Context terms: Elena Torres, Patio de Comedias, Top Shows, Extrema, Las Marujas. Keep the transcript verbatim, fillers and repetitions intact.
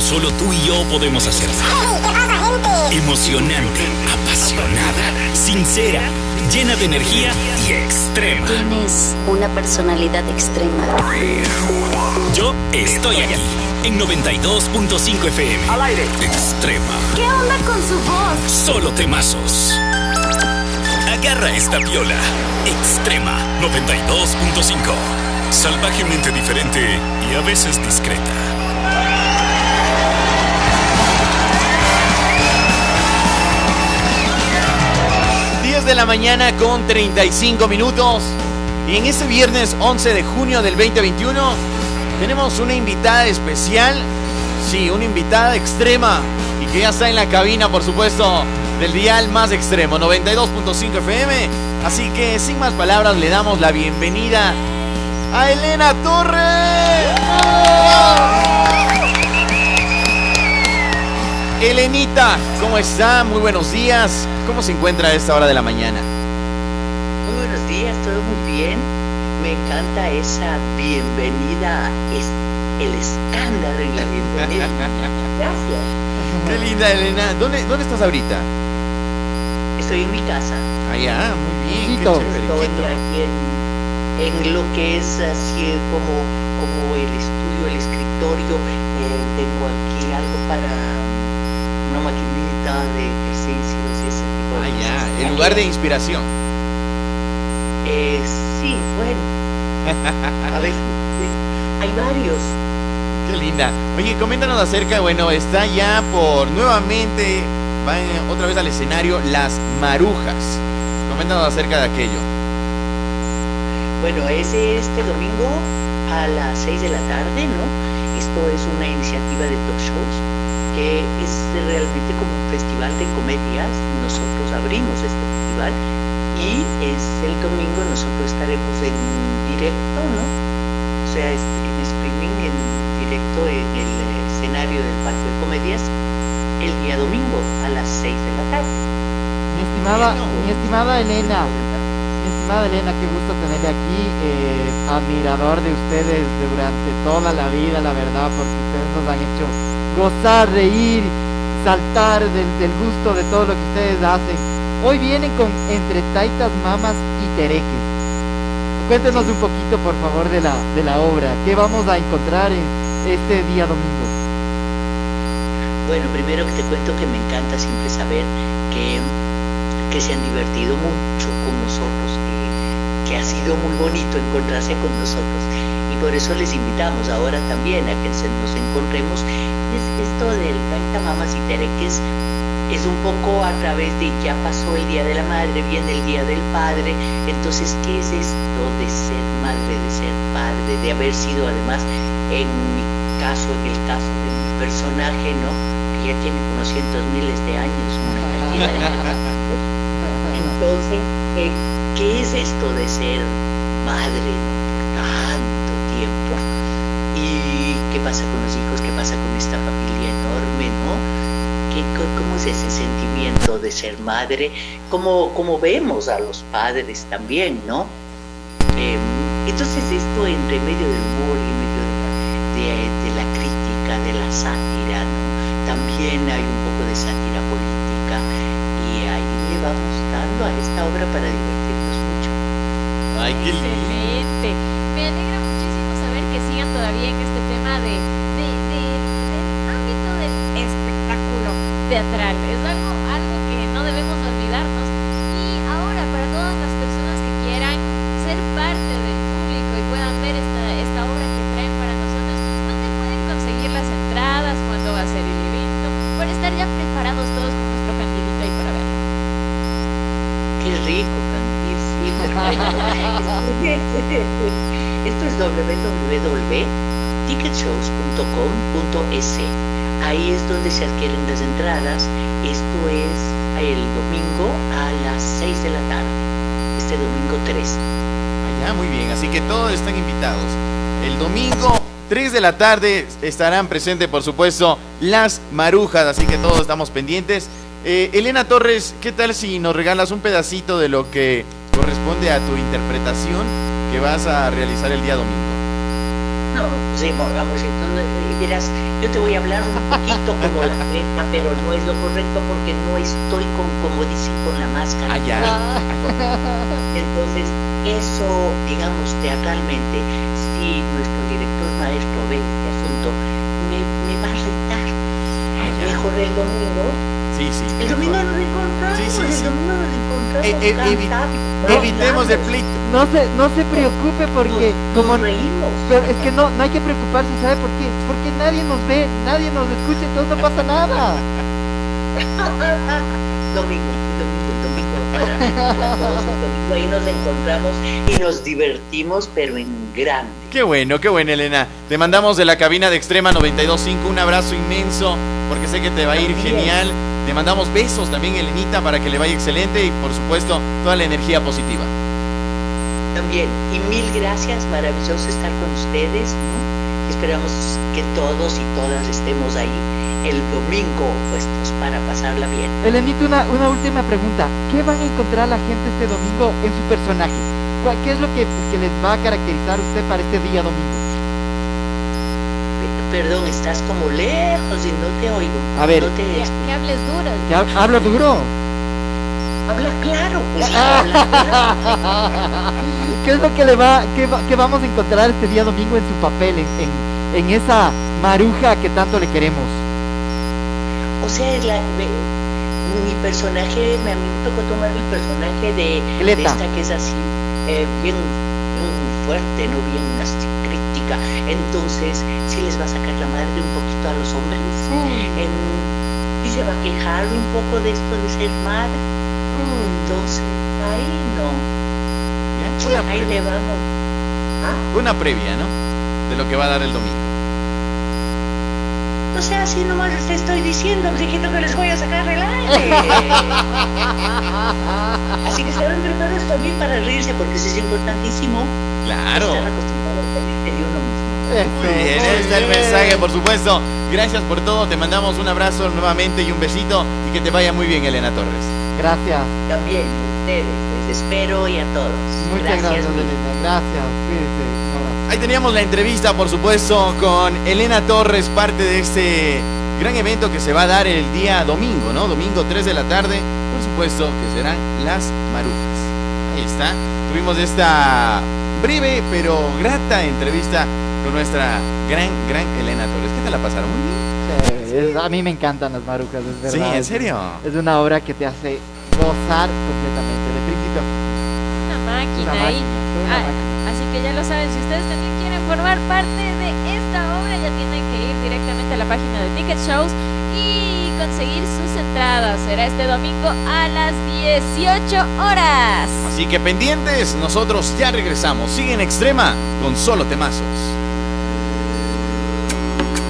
como solo tú y yo podemos hacerlo. Emocionante, apasionada, sincera, llena de energía y extrema. Tienes una personalidad extrema. Yo estoy aquí, en noventa y dos punto cinco F M. Al aire. Extrema. ¿Qué onda con su voz? Solo temazos. Agarra esta piola. Extrema noventa y dos punto cinco. Salvajemente diferente y a veces discreta. De la mañana con treinta y cinco minutos, y en este viernes once de junio del dos mil veintiuno tenemos una invitada especial, sí, una invitada extrema, y que ya está en la cabina, por supuesto, del dial más extremo, noventa y dos punto cinco F M, así que sin más palabras le damos la bienvenida a Elena Torres. ¡Oh! Elenita, ¿cómo está? Muy buenos días. ¿Cómo se encuentra a esta hora de la mañana? Muy buenos días, todo muy bien. Me encanta esa bienvenida, es el escándalo en la bienvenida. Gracias. Qué linda, Elena. ¿Dónde, dónde estás ahorita? Estoy en mi casa. Ah, ya, muy bien. Qué chévere. Estoy aquí en, en lo que es así como, como el estudio, el escritorio. Eh, tengo aquí algo para una maquinita de ejercicios y ese tipo de cosas. Ah, ya, el lugar de inspiración. Eh, sí, bueno. A ver, hay varios. Qué linda. Oye, coméntanos acerca, bueno, está ya por nuevamente, va otra vez al escenario Las Marujas. Coméntanos acerca de aquello. Bueno, es este domingo a las seis de la tarde, ¿no? Esto es una iniciativa de Top Shows, que es realmente como un festival de comedias. Nosotros abrimos este festival y es el domingo, nosotros estaremos en directo, ¿no? O sea, en streaming, en directo en el escenario del Patio de Comedias el día domingo a las seis de la tarde. Mi estimada, no, mi estimada Elena, mi estimada Elena, qué gusto tenerle aquí, eh, admirador de ustedes durante toda la vida, la verdad, porque ustedes nos han hecho gozar, reír, saltar del, del gusto de todo lo que ustedes hacen. Hoy vienen con Entre Taitas, Mamas y Tereques. Cuéntenos un poquito, por favor, de la, de la obra. ¿Qué vamos a encontrar en este día domingo? Bueno, primero que te cuento que me encanta siempre saber que, que se han divertido mucho con nosotros, que, que ha sido muy bonito encontrarse con nosotros. Y por eso les invitamos ahora también a que nos encontremos. Esto del Taita, Mamas y Tereques es un poco a través de ya pasó el Día de la Madre, viene el Día del Padre, entonces ¿qué es esto de ser madre, de ser padre, de haber sido además, en mi caso, en el caso de mi personaje, ¿no? Que ya tiene unos cientos miles de años, una cantidad de años. Entonces, ¿qué es esto de ser madre tanto tiempo? ¿Y qué pasa con los hijos? ¿Qué pasa con esta familia enorme, no? ¿Qué, ¿Cómo es ese sentimiento de ser madre? ¿Cómo, cómo vemos a los padres también, no? Eh, entonces esto entre medio del humor y medio de, de, de la crítica, de la sátira, ¿no? También hay un poco de sátira política y ahí le vamos dando a esta obra para divertirnos mucho. ¡Ay, qué excelente! Me alegra muchísimo saber que sigan todavía en este tema de, de, de, del ámbito del espectáculo teatral. Es algo, algo que no debemos olvidarnos. Y ahora, para todas las personas que quieran ser parte del público y puedan ver esta, esta obra que traen para nosotros, ¿dónde pueden conseguir las entradas? ¿Cuándo va a ser el evento? Para estar ya preparados todos con nuestro candilito ahí para verlo. ¡Qué rico, candil! Sí, perfecto. Esto es w w w punto ticketshows punto com punto es. Ahí es donde se adquieren las entradas. Esto es el domingo a las seis de la tarde. Este domingo tres. Allá, muy bien. Así que todos están invitados. El domingo tres de la tarde estarán presentes, por supuesto, Las Marujas. Así que todos estamos pendientes. Eh, Elena Torres, ¿qué tal si nos regalas un pedacito de lo que corresponde a tu interpretación que vas a realizar el día domingo? No, remojamos entonces, y verás, yo te voy a hablar un poquito como la crema, pero no es lo correcto porque no estoy con, como dicen, con la máscara. Ah, ya. Entonces, eso, digamos, teatralmente, si nuestro director maestro ve este asunto, me, me va a retar. Ah, mejor el domingo. Sí, sí. El domingo nos encontramos, sí, sí, sí. el domingo nos encontramos. Eh, eh, evi no, evitemos el pleito. No se, no se preocupe porque nos, como nos reímos. Pero es que no, no hay que preocuparse, ¿sabe por qué? Porque nadie nos ve, nadie nos escucha, entonces no pasa nada. Domingo, domingo, domingo, para, para todos, domingo, ahí nos encontramos y nos divertimos, pero en grande. Qué bueno, qué bueno, Elena. Te mandamos de la cabina de Extrema noventa y dos punto cinco un abrazo inmenso, porque sé que te va a ir genial. Te mandamos besos también, Elenita, para que le vaya excelente y, por supuesto, toda la energía positiva. También, y mil gracias, maravilloso estar con ustedes, ¿no? Esperamos que todos y todas estemos ahí el domingo puestos para pasarla bien. Elenita, una, una última pregunta, ¿qué van a encontrar la gente este domingo en su personaje? ¿Qué es lo que, que les va a caracterizar a usted para este día domingo? Perdón, estás como lejos y no te oigo. A ver, no te... que hables duro. ¿Que ha hablas duro? Habla claro, pues. Habla claro. ¿Qué es lo que le va, qué va, qué vamos a encontrar este día domingo en su papel, en, en, en esa maruja que tanto le queremos? O sea, es la, me, mi personaje, me, a mí me tocó tomar mi personaje de, de esta que es así, eh, bien, bien fuerte, no bien así. Entonces, si les va a sacar la madre un poquito a los hombres, sí. eh, y se va a quejar un poco de esto de ser madre. Entonces, ahí no. Una ahí previa. Le vamos. ¿Ah? Una previa, ¿no? De lo que va a dar el domingo. O sea, así nomás les estoy diciendo, diciendo que les voy a sacar el aire. Así que estarán preparados también para reírse, porque eso es importantísimo. Claro. Estar acostumbrados a reírse de uno mismo. Muy bien, ese es el mensaje, por supuesto. Gracias por todo, te mandamos un abrazo nuevamente y un besito. Y que te vaya muy bien, Elena Torres. Gracias. También, ustedes, les espero y a todos. Muchas gracias, Elena. Gracias, cuídense. Ahí teníamos la entrevista, por supuesto, con Elena Torres, parte de este gran evento que se va a dar el día domingo, ¿no? Domingo tres de la tarde, por supuesto, que serán Las Marujas. Ahí está. Tuvimos esta breve pero grata entrevista con nuestra gran, gran Elena Torres. ¿Qué te la pasaron? Muy bien. Sí, es, a mí me encantan Las Marujas, es verdad. Sí, ¿en serio? Es una obra que te hace gozar completamente. De principio. Una máquina, una ahí. Una máquina. Así que ya lo saben, si ustedes también quieren formar parte de esta obra, ya tienen que ir directamente a la página de Ticket Shows y conseguir sus entradas. Será este domingo a las dieciocho horas. Así que pendientes, nosotros ya regresamos. Sigue en Extrema con solo temazos.